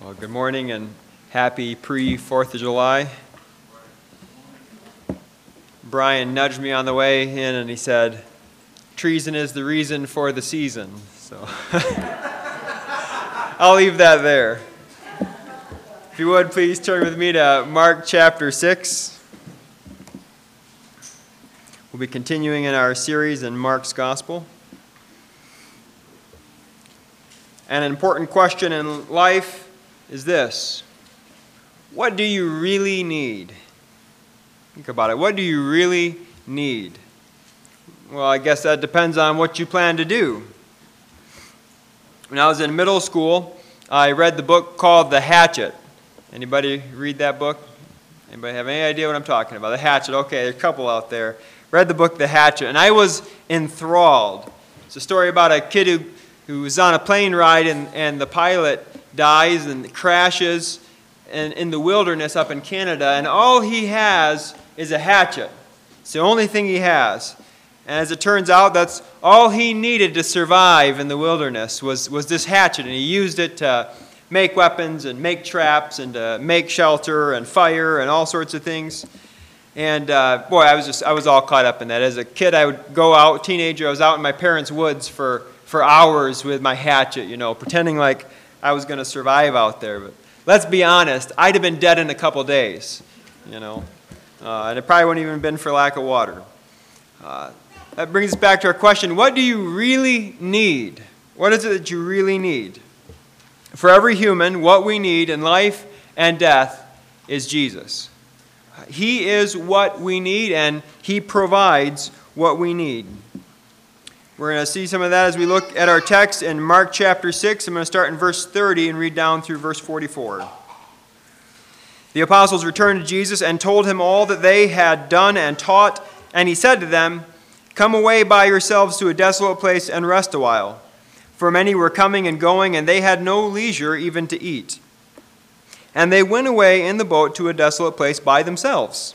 Well, good morning and happy pre-4th of July. Brian nudged me on the way in and he said, treason is the reason for the season. So I'll leave that there. If you would, please turn with me to Mark chapter 6. We'll be continuing in our series in Mark's Gospel. An important question in life is this: what do you really need? Think about it. What do you really need? Well, I guess that depends on what you plan to do. When I was in middle school, I read the book called The Hatchet. Anybody read that book? Anybody have any idea what I'm talking about? The Hatchet. Okay, there are a couple out there. Read the book The Hatchet, and I was enthralled. It's a story about a kid who was on a plane ride, and the pilot dies and crashes in the wilderness up in Canada, and all he has is a hatchet. It's the only thing he has. And as it turns out, that's all he needed to survive in the wilderness was this hatchet, and he used it to make weapons and make traps and to make shelter and fire and all sorts of things. And boy, I was all caught up in that. As a kid, I would go out, teenager, I was out in my parents' woods for hours with my hatchet, you know, pretending like I was going to survive out there. But let's be honest, I'd have been dead in a couple days, you know, and it probably wouldn't even been for lack of water. That brings us back to our question: what do you really need? What is it that you really need? For every human, what we need in life and death is Jesus. He is what we need, and he provides what we need. We're going to see some of that as we look at our text in Mark chapter 6. I'm going to start in verse 30 and read down through verse 44. The apostles returned to Jesus and told him all that they had done and taught, and he said to them, "Come away by yourselves to a desolate place and rest a while." For many were coming and going, and they had no leisure even to eat. And they went away in the boat to a desolate place by themselves.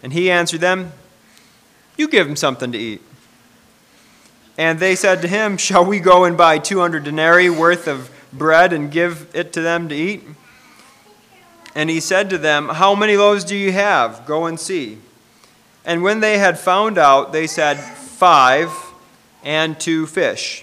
And he answered them, "You give them something to eat." And they said to him, "Shall we go and buy 200 denarii worth of bread and give it to them to eat?" And he said to them, "How many loaves do you have? Go and see." And when they had found out, they said, 5 and 2 fish.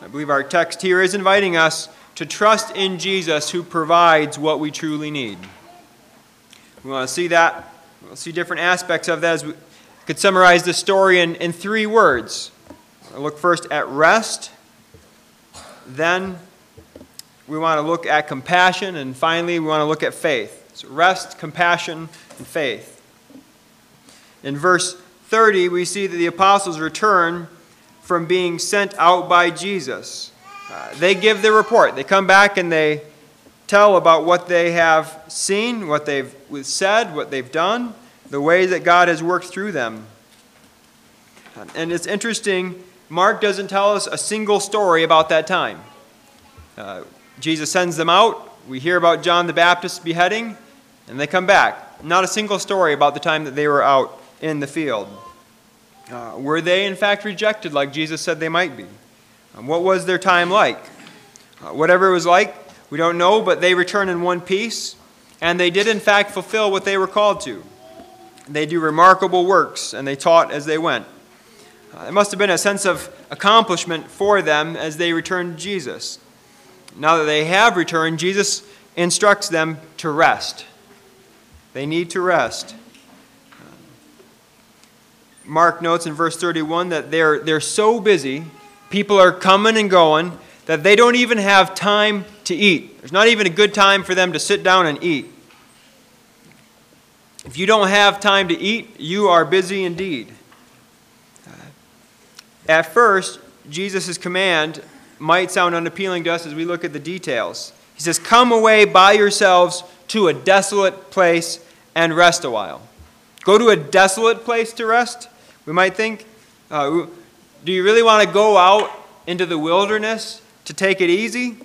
I believe our text here is inviting us to trust in Jesus, who provides what we truly need. We want to see that. We'll see different aspects of that. As we could summarize the story in 3 words. I'll look first at rest, then we want to look at compassion, and finally, we want to look at faith. So rest, compassion, and faith. In verse 30, we see that the apostles return from being sent out by Jesus. They give their report. They come back and they tell about what they have seen, what they've said, what they've done, the ways that God has worked through them. And it's interesting, Mark doesn't tell us a single story about that time. Jesus sends them out. We hear about John the Baptist's beheading, and they come back. Not a single story about the time that they were out in the field. Were they, in fact, rejected like Jesus said they might be? What was their time like? Whatever it was like, we don't know, but they return in one piece, and they did, in fact, fulfill what they were called to. They do remarkable works, and they taught as they went. There must have been a sense of accomplishment for them as they returned to Jesus. Now that they have returned, Jesus instructs them to rest. They need to rest. Mark notes in verse 31 that they're so busy, people are coming and going, that they don't even have time to eat. There's not even a good time for them to sit down and eat. If you don't have time to eat, you are busy indeed. At first, Jesus' command might sound unappealing to us as we look at the details. He says, "Come away by yourselves to a desolate place and rest a while." Go to a desolate place to rest? We might think, do you really want to go out into the wilderness to take it easy?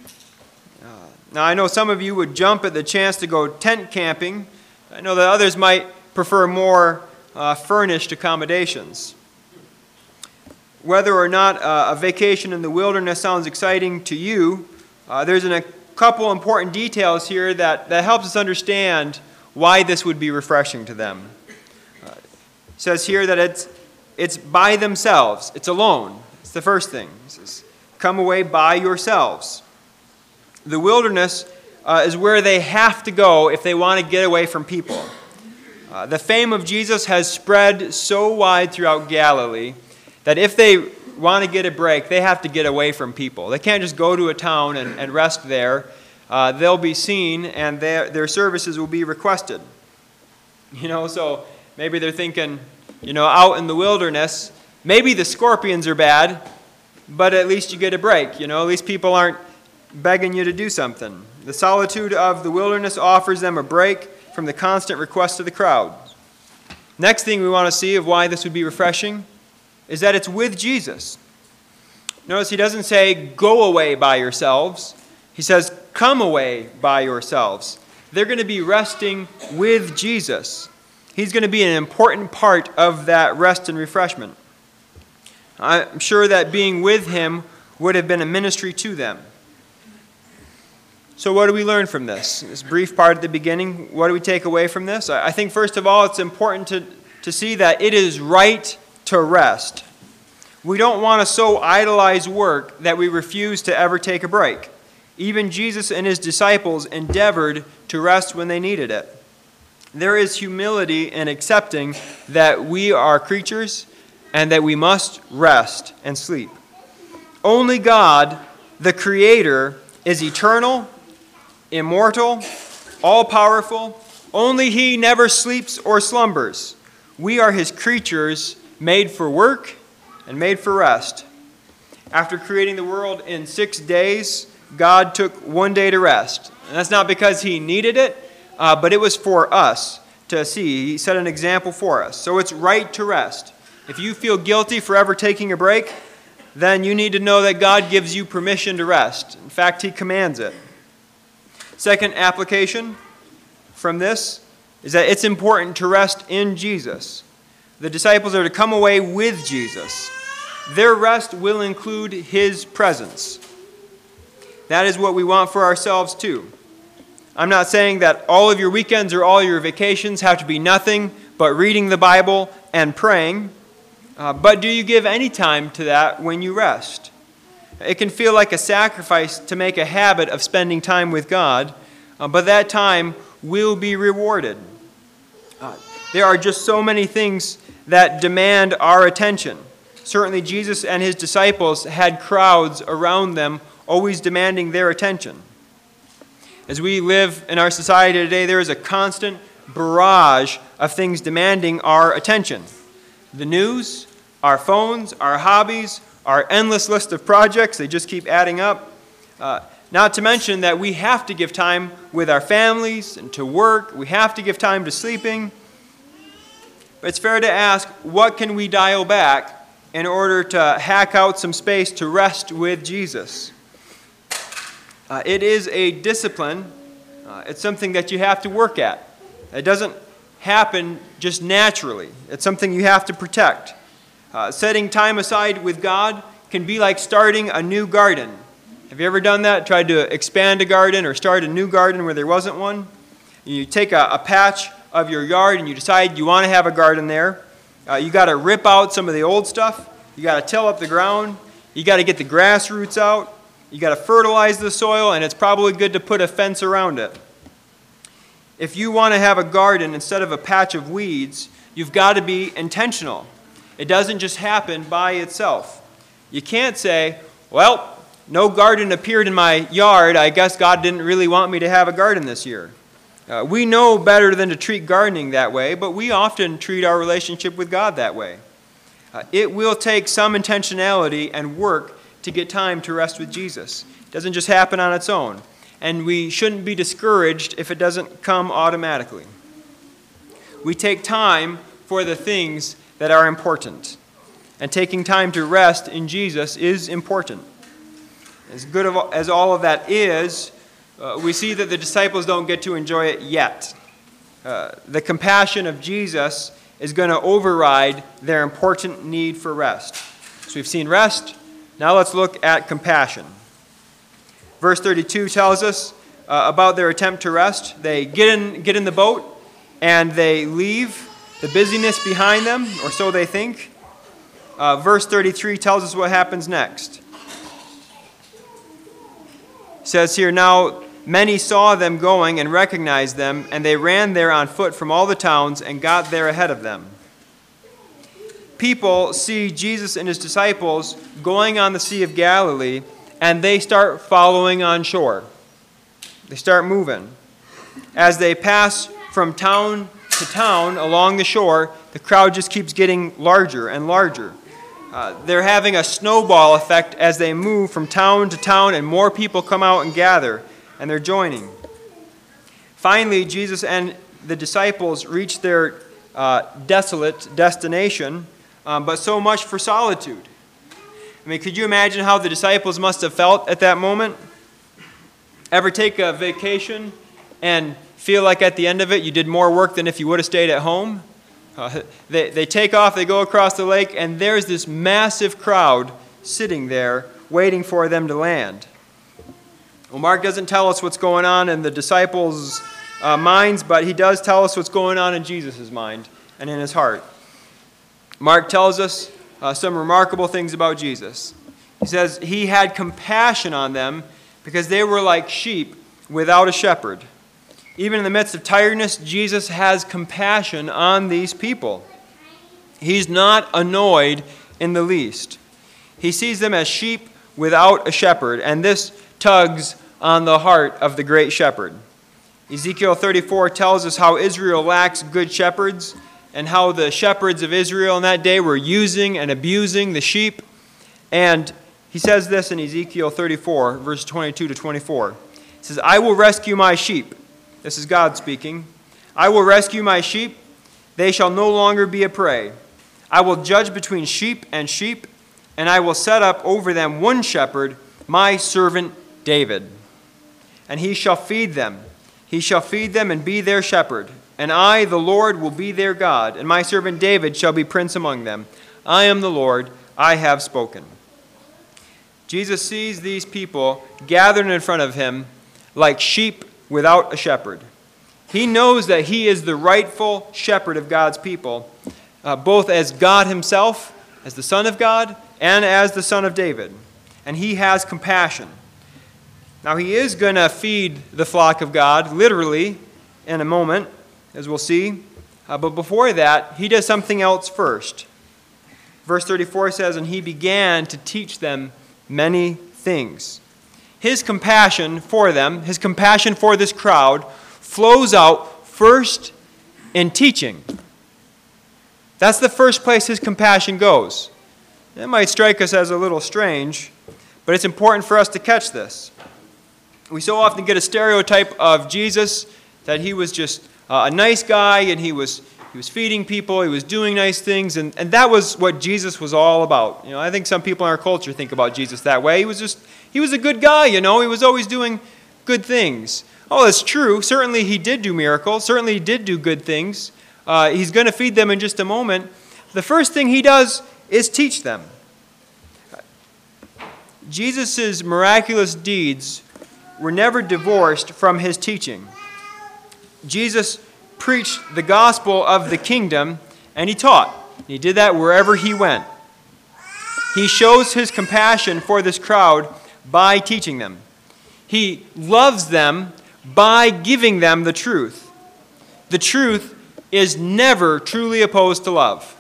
Now, I know some of you would jump at the chance to go tent camping. I know that others might prefer more furnished accommodations. Whether or not a vacation in the wilderness sounds exciting to you, there's a couple important details here that helps us understand why this would be refreshing to them. It says here that it's by themselves. It's alone. It's the first thing. It says, "Come away by yourselves." The wilderness is where they have to go if they want to get away from people. The fame of Jesus has spread so wide throughout Galilee that if they want to get a break, they have to get away from people. They can't just go to a town and rest there. They'll be seen, and their services will be requested. So maybe they're thinking, out in the wilderness, maybe the scorpions are bad, but at least you get a break. At least people aren't begging you to do something. The solitude of the wilderness offers them a break from the constant requests of the crowd. Next thing we want to see of why this would be refreshing is that it's with Jesus. Notice he doesn't say, "Go away by yourselves." He says, "Come away by yourselves." They're going to be resting with Jesus. He's going to be an important part of that rest and refreshment. I'm sure that being with him would have been a ministry to them. So what do we learn from this? This brief part at the beginning, what do we take away from this? I think, first of all, it's important to see that it is right to rest. We don't want to so idolize work that we refuse to ever take a break. Even Jesus and his disciples endeavored to rest when they needed it. There is humility in accepting that we are creatures and that we must rest and sleep. Only God, the Creator, is eternal, immortal, all-powerful. Only he never sleeps or slumbers. We are his creatures, made for work and made for rest. After creating the world in 6 days, God took one day to rest. And that's not because he needed it, but it was for us to see. He set an example for us. So it's right to rest. If you feel guilty for ever taking a break, then you need to know that God gives you permission to rest. In fact, he commands it. Second application from this is that it's important to rest in Jesus. The disciples are to come away with Jesus. Their rest will include his presence. That is what we want for ourselves too. I'm not saying that all of your weekends or all your vacations have to be nothing but reading the Bible and praying. But do you give any time to that when you rest? It can feel like a sacrifice to make a habit of spending time with God, but that time will be rewarded. There are just so many things that demand our attention. Certainly Jesus and his disciples had crowds around them always demanding their attention. As we live in our society today, there is a constant barrage of things demanding our attention. The news, our phones, our hobbies, our endless list of projects, they just keep adding up. Not to mention that we have to give time with our families and to work. We have to give time to sleeping. But it's fair to ask, what can we dial back in order to hack out some space to rest with Jesus. It is a discipline. It's something that you have to work at. It doesn't happen just naturally. It's something you have to protect. Setting time aside with God can be like starting a new garden. Have you ever done that? Tried to expand a garden or start a new garden where there wasn't one? You take a patch of your yard and you decide you want to have a garden there. You got to rip out some of the old stuff. You got to till up the ground. You got to get the grass roots out. You got to fertilize the soil, and it's probably good to put a fence around it. If you want to have a garden instead of a patch of weeds, you've got to be intentional. It doesn't just happen by itself. You can't say, well, no garden appeared in my yard. I guess God didn't really want me to have a garden this year. We know better than to treat gardening that way, but we often treat our relationship with God that way. It will take some intentionality and work to get time to rest with Jesus. It doesn't just happen on its own. And we shouldn't be discouraged if it doesn't come automatically. We take time for the things that are important. And taking time to rest in Jesus is important. As good as all of that is, we see that the disciples don't get to enjoy it yet. The compassion of Jesus is going to override their important need for rest. So we've seen rest. Now let's look at compassion. Verse 32 tells us about their attempt to rest. They get in the boat, and they leave the busyness behind them, or so they think. Verse 33 tells us what happens next. It says here, now many saw them going and recognized them, and they ran there on foot from all the towns and got there ahead of them. People see Jesus and his disciples going on the Sea of Galilee, and they start following on shore. They start moving. As they pass from town to town along the shore, the crowd just keeps getting larger and larger. They're having a snowball effect as they move from town to town, and more people come out and gather, and they're joining. Finally, Jesus and the disciples reach their desolate destination, but so much for solitude. I mean, could you imagine how the disciples must have felt at that moment? Ever take a vacation and feel like at the end of it you did more work than if you would have stayed at home? They take off, they go across the lake, and there's this massive crowd sitting there waiting for them to land. Well, Mark doesn't tell us what's going on in the disciples' minds, but he does tell us what's going on in Jesus' mind and in his heart. Mark tells us some remarkable things about Jesus. He says he had compassion on them because they were like sheep without a shepherd. Even in the midst of tiredness, Jesus has compassion on these people. He's not annoyed in the least. He sees them as sheep without a shepherd, and this tugs on the heart of the great shepherd. Ezekiel 34 tells us how Israel lacks good shepherds, and how the shepherds of Israel in that day were using and abusing the sheep. And he says this in Ezekiel 34, verse 22 to 24. He says, I will rescue my sheep. This is God speaking. I will rescue my sheep. They shall no longer be a prey. I will judge between sheep and sheep, and I will set up over them one shepherd, my servant David. And he shall feed them. He shall feed them and be their shepherd. And I, the Lord, will be their God, and my servant David shall be prince among them. I am the Lord, I have spoken. Jesus sees these people gathered in front of him like sheep without a shepherd. He knows that he is the rightful shepherd of God's people, both as God himself, as the Son of God, and as the Son of David. And he has compassion. Now, he is going to feed the flock of God, literally, in a moment, as we'll see. But before that, he does something else first. Verse 34 says, and he began to teach them many things. His compassion for them, his compassion for this crowd, flows out first in teaching. That's the first place his compassion goes. It might strike us as a little strange, but it's important for us to catch this. We so often get a stereotype of Jesus that he was just a nice guy, and he was He was feeding people. He was doing nice things. And that was what Jesus was all about. You know, I think some people in our culture think about Jesus that way. He was a good guy, you know. He was always doing good things. Oh, that's true. Certainly he did do miracles. Certainly he did do good things. He's going to feed them in just a moment. The first thing he does is teach them. Jesus' miraculous deeds were never divorced from his teaching. Jesus preached the gospel of the kingdom, and he taught. He did that wherever he went. He shows his compassion for this crowd by teaching them. He loves them by giving them the truth. The truth is never truly opposed to love.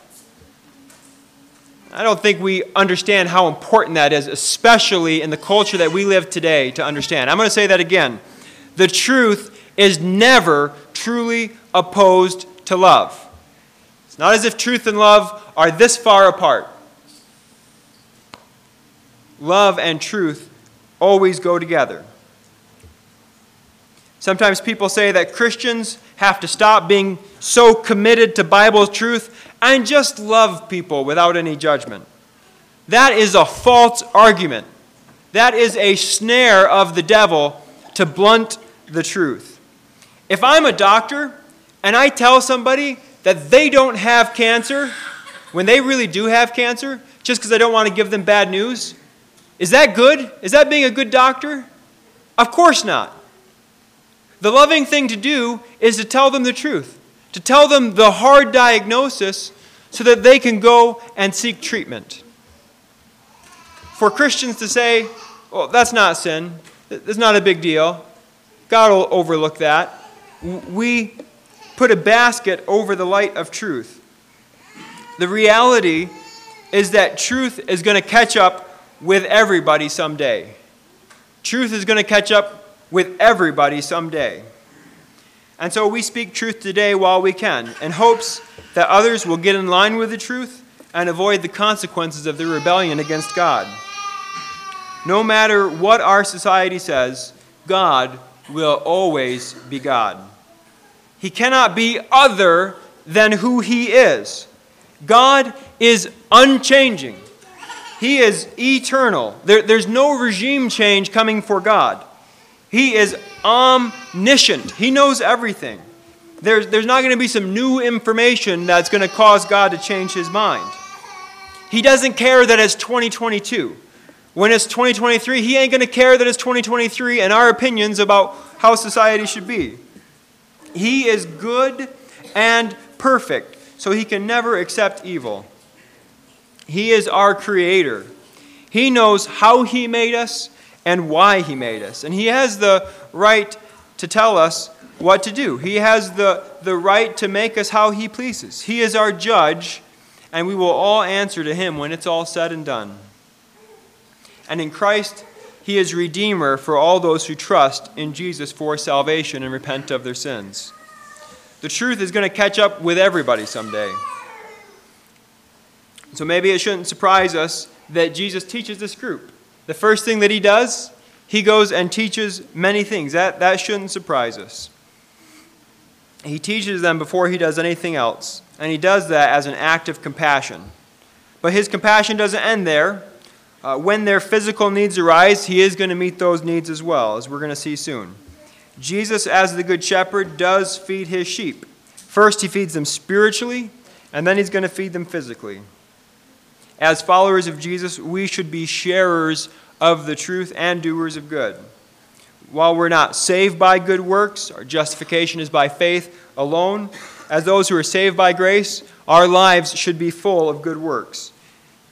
I don't think we understand how important that is, especially in the culture that we live today, to understand. I'm going to say that again. The truth is never truly opposed to love. It's not as if truth and love are this far apart. Love and truth always go together. Sometimes people say that Christians have to stop being so committed to Bible truth and just love people without any judgment. That is a false argument. That is a snare of the devil to blunt the truth. If I'm a doctor and I tell somebody that they don't have cancer when they really do have cancer, just because I don't want to give them bad news, is that good? Is that being a good doctor? Of course not. The loving thing to do is to tell them the truth, to tell them the hard diagnosis so that they can go and seek treatment. For Christians to say, well, that's not sin, that's not a big deal, God will overlook that, we put a basket over the light of truth. The reality is that truth is going to catch up with everybody someday. Truth is going to catch up with everybody someday. And so we speak truth today while we can, in hopes that others will get in line with the truth and avoid the consequences of their rebellion against God. No matter what our society says, God will always be God. He cannot be other than who he is. God is unchanging. He is eternal. There's no regime change coming for God. He is omniscient. He knows everything. There's not going to be some new information that's going to cause God to change his mind. He doesn't care that it's 2022. When it's 2023, he ain't going to care that it's 2023 and our opinions about how society should be. He is good and perfect, so he can never accept evil. He is our creator. He knows how he made us and why he made us. And he has the right to tell us what to do. He has the right to make us how he pleases. He is our judge, and we will all answer to him when it's all said and done. And in Christ, he is Redeemer for all those who trust in Jesus for salvation and repent of their sins. The truth is going to catch up with everybody someday. So maybe it shouldn't surprise us that Jesus teaches this group. The first thing that he does, he goes and teaches many things. That shouldn't surprise us. He teaches them before he does anything else, and he does that as an act of compassion. But his compassion doesn't end there. When their physical needs arise, he is going to meet those needs as well, as we're going to see soon. Jesus, as the good shepherd, does feed his sheep. First, he feeds them spiritually, and then he's going to feed them physically. As followers of Jesus, we should be sharers of the truth and doers of good. While we're not saved by good works, our justification is by faith alone. As those who are saved by grace, our lives should be full of good works.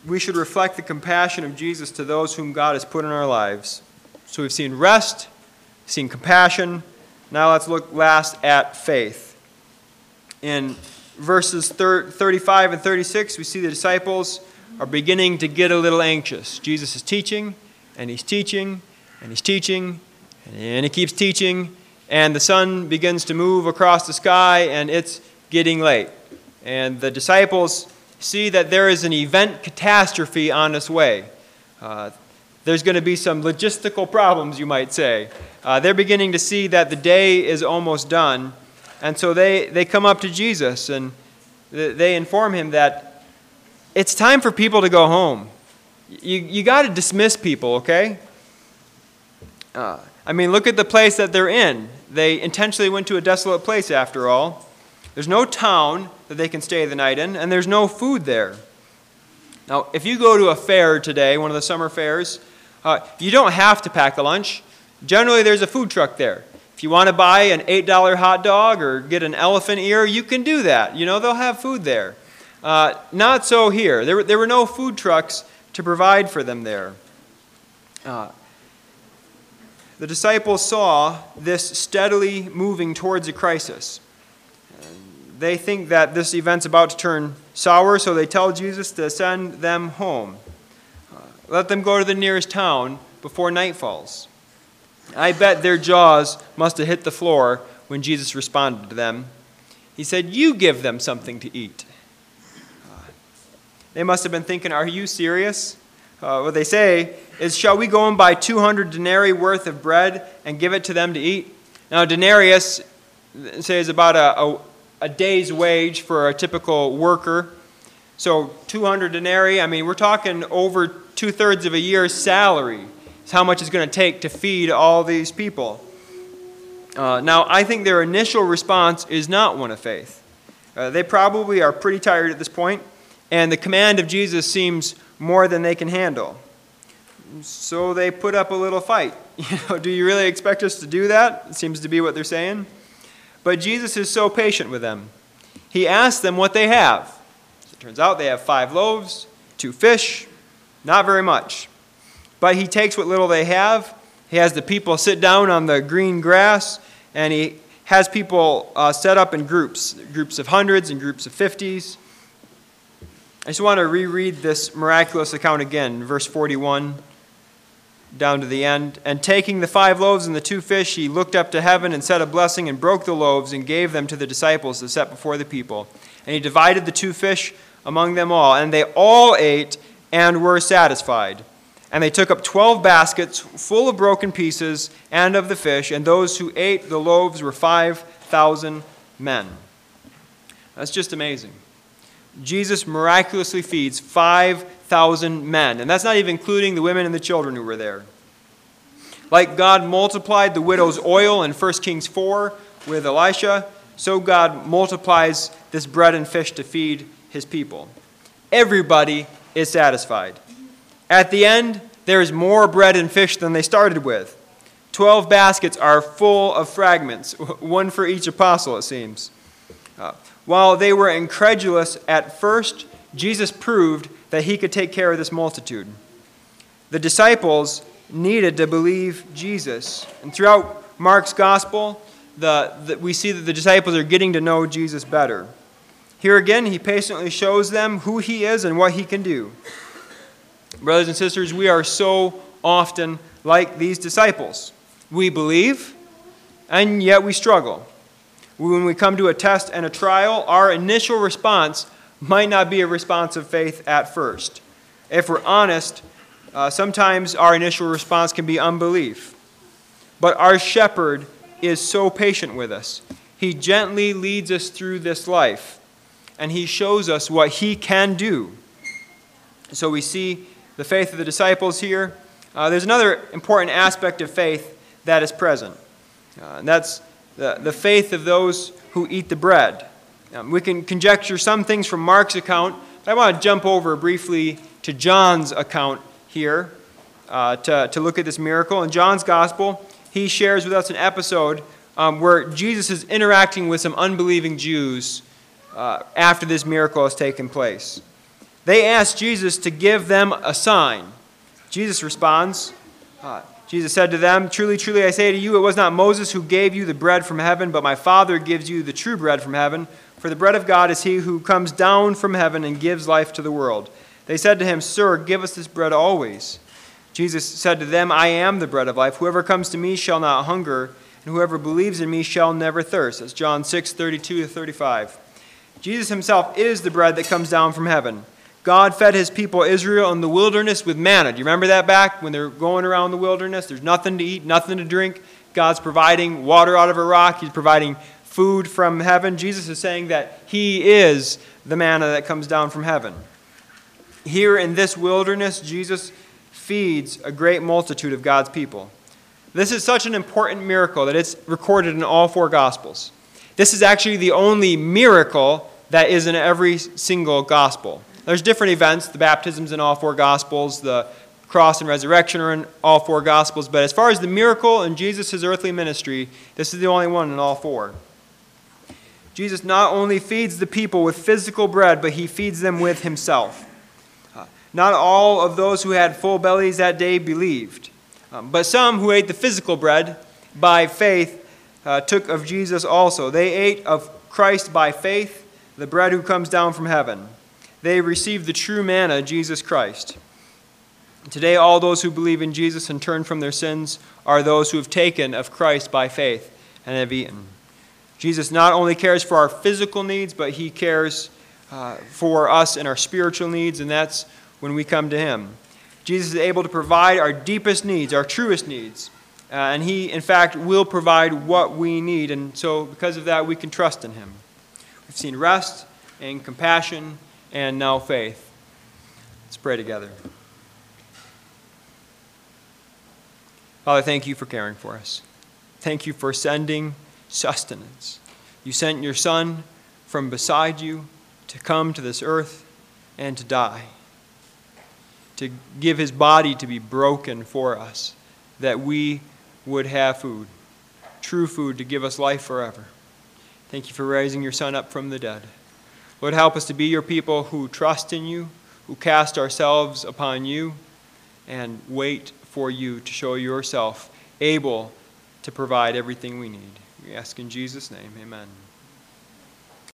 We should reflect the compassion of Jesus to those whom God has put in our lives. So we've seen rest, seen compassion. Now let's look last at faith. In verses 35 and 36, we see the disciples are beginning to get a little anxious. Jesus is teaching, and he's teaching, and he's teaching, and he keeps teaching, and the sun begins to move across the sky, and it's getting late. And the disciples see that there is an event catastrophe on its way. There's going to be some logistical problems, you might say. They're beginning to see that the day is almost done, and so they come up to Jesus, and they inform him that it's time for people to go home. You got to dismiss people, okay? I mean, look at the place that they're in. They intentionally went to a desolate place, after all. There's no town that they can stay the night in, and there's no food there. Now, if you go to a fair today, one of the summer fairs, you don't have to pack a lunch. Generally, there's a food truck there. If you want to buy an $8 hot dog or get an elephant ear, you can do that. You know, they'll have food there. Not so here. There were no food trucks to provide for them there. The disciples saw this steadily moving towards a crisis. They think that this event's about to turn sour, so they tell Jesus to send them home. Let them go to the nearest town before night falls. I bet their jaws must have hit the floor when Jesus responded to them. He said, "You give them something to eat." They must have been thinking, "Are you serious?" What they say is, "Shall we go and buy 200 denarii worth of bread and give it to them to eat?" Now, denarius, say, is about a day's wage for a typical worker. So 200 denarii, I mean, we're talking over two-thirds of a year's salary. It's how much it's going to take to feed all these people. Now, I think their initial response is not one of faith. They probably are pretty tired at this point, and the command of Jesus seems more than they can handle. So they put up a little fight. You know, do you really expect us to do that? It seems to be what they're saying. But Jesus is so patient with them. He asks them what they have. So it turns out they have 5 loaves, 2 fish, not very much. But he takes what little they have. He has the people sit down on the green grass, and he has people set up in groups of hundreds and groups of 50s. I just want to reread this miraculous account again, verse 41 down to the end. "And taking the 5 loaves and the 2 fish, he looked up to heaven and said a blessing and broke the loaves and gave them to the disciples to set before the people. And he divided the 2 fish among them all, and they all ate and were satisfied. And they took up 12 baskets full of broken pieces and of the fish, and those who ate the loaves were 5,000 men. That's just amazing. Jesus miraculously feeds 5,000 men. And that's not even including the women and the children who were there. Like God multiplied the widow's oil in 1 Kings 4 with Elisha, so God multiplies this bread and fish to feed his people. Everybody is satisfied. At the end, there is more bread and fish than they started with. 12 baskets are full of fragments, one for each apostle, it seems. While they were incredulous at first, Jesus proved that he could take care of this multitude. The disciples needed to believe Jesus. And throughout Mark's gospel, we see that the disciples are getting to know Jesus better. Here again, he patiently shows them who he is and what he can do. Brothers and sisters, we are so often like these disciples. We believe, and yet we struggle. When we come to a test and a trial, our initial response might not be a response of faith at first. If we're honest, sometimes our initial response can be unbelief. But our shepherd is so patient with us. He gently leads us through this life, and he shows us what he can do. So we see the faith of the disciples here. There's another important aspect of faith that is present, and that's the faith of those who eat the bread. We can conjecture some things from Mark's account, but I want to jump over briefly to John's account here to look at this miracle. In John's gospel, he shares with us an episode where Jesus is interacting with some unbelieving Jews after this miracle has taken place. They ask Jesus to give them a sign. Jesus responds, Jesus said to them, "Truly, truly, I say to you, it was not Moses who gave you the bread from heaven, but my Father gives you the true bread from heaven. For the bread of God is he who comes down from heaven and gives life to the world." They said to him, "Sir, give us this bread always." Jesus said to them, "I am the bread of life. Whoever comes to me shall not hunger, and whoever believes in me shall never thirst." That's John 6:32-35. Jesus himself is the bread that comes down from heaven. God fed his people Israel in the wilderness with manna. Do you remember that back when they're going around the wilderness? There's nothing to eat, nothing to drink. God's providing water out of a rock. He's providing food from heaven. Jesus is saying that he is the manna that comes down from heaven. Here in this wilderness, Jesus feeds a great multitude of God's people. This is such an important miracle that it's recorded in all four Gospels. This is actually the only miracle that is in every single Gospel. There's different events. The baptisms in all four Gospels, the cross and resurrection are in all four Gospels. But as far as the miracle in Jesus' earthly ministry, this is the only one in all four. Jesus not only feeds the people with physical bread, but he feeds them with himself. Not all of those who had full bellies that day believed. But some who ate the physical bread by faith took of Jesus also. They ate of Christ by faith, the bread who comes down from heaven. They received the true manna, Jesus Christ. Today, all those who believe in Jesus and turn from their sins are those who have taken of Christ by faith and have eaten. Jesus not only cares for our physical needs, but he cares for us and our spiritual needs, and that's when we come to him. Jesus is able to provide our deepest needs, our truest needs. And he, in fact, will provide what we need. And so because of that, we can trust in him. We've seen rest and compassion and now faith. Let's pray together. Father, thank you for caring for us. Thank you for sending sustenance. You sent your Son from beside you to come to this earth and to die, to give his body to be broken for us, that we would have food, true food to give us life forever. Thank you for raising your Son up from the dead. Lord, help us to be your people who trust in you, who cast ourselves upon you, and wait for you to show yourself able to provide everything we need. We ask in Jesus' name, amen.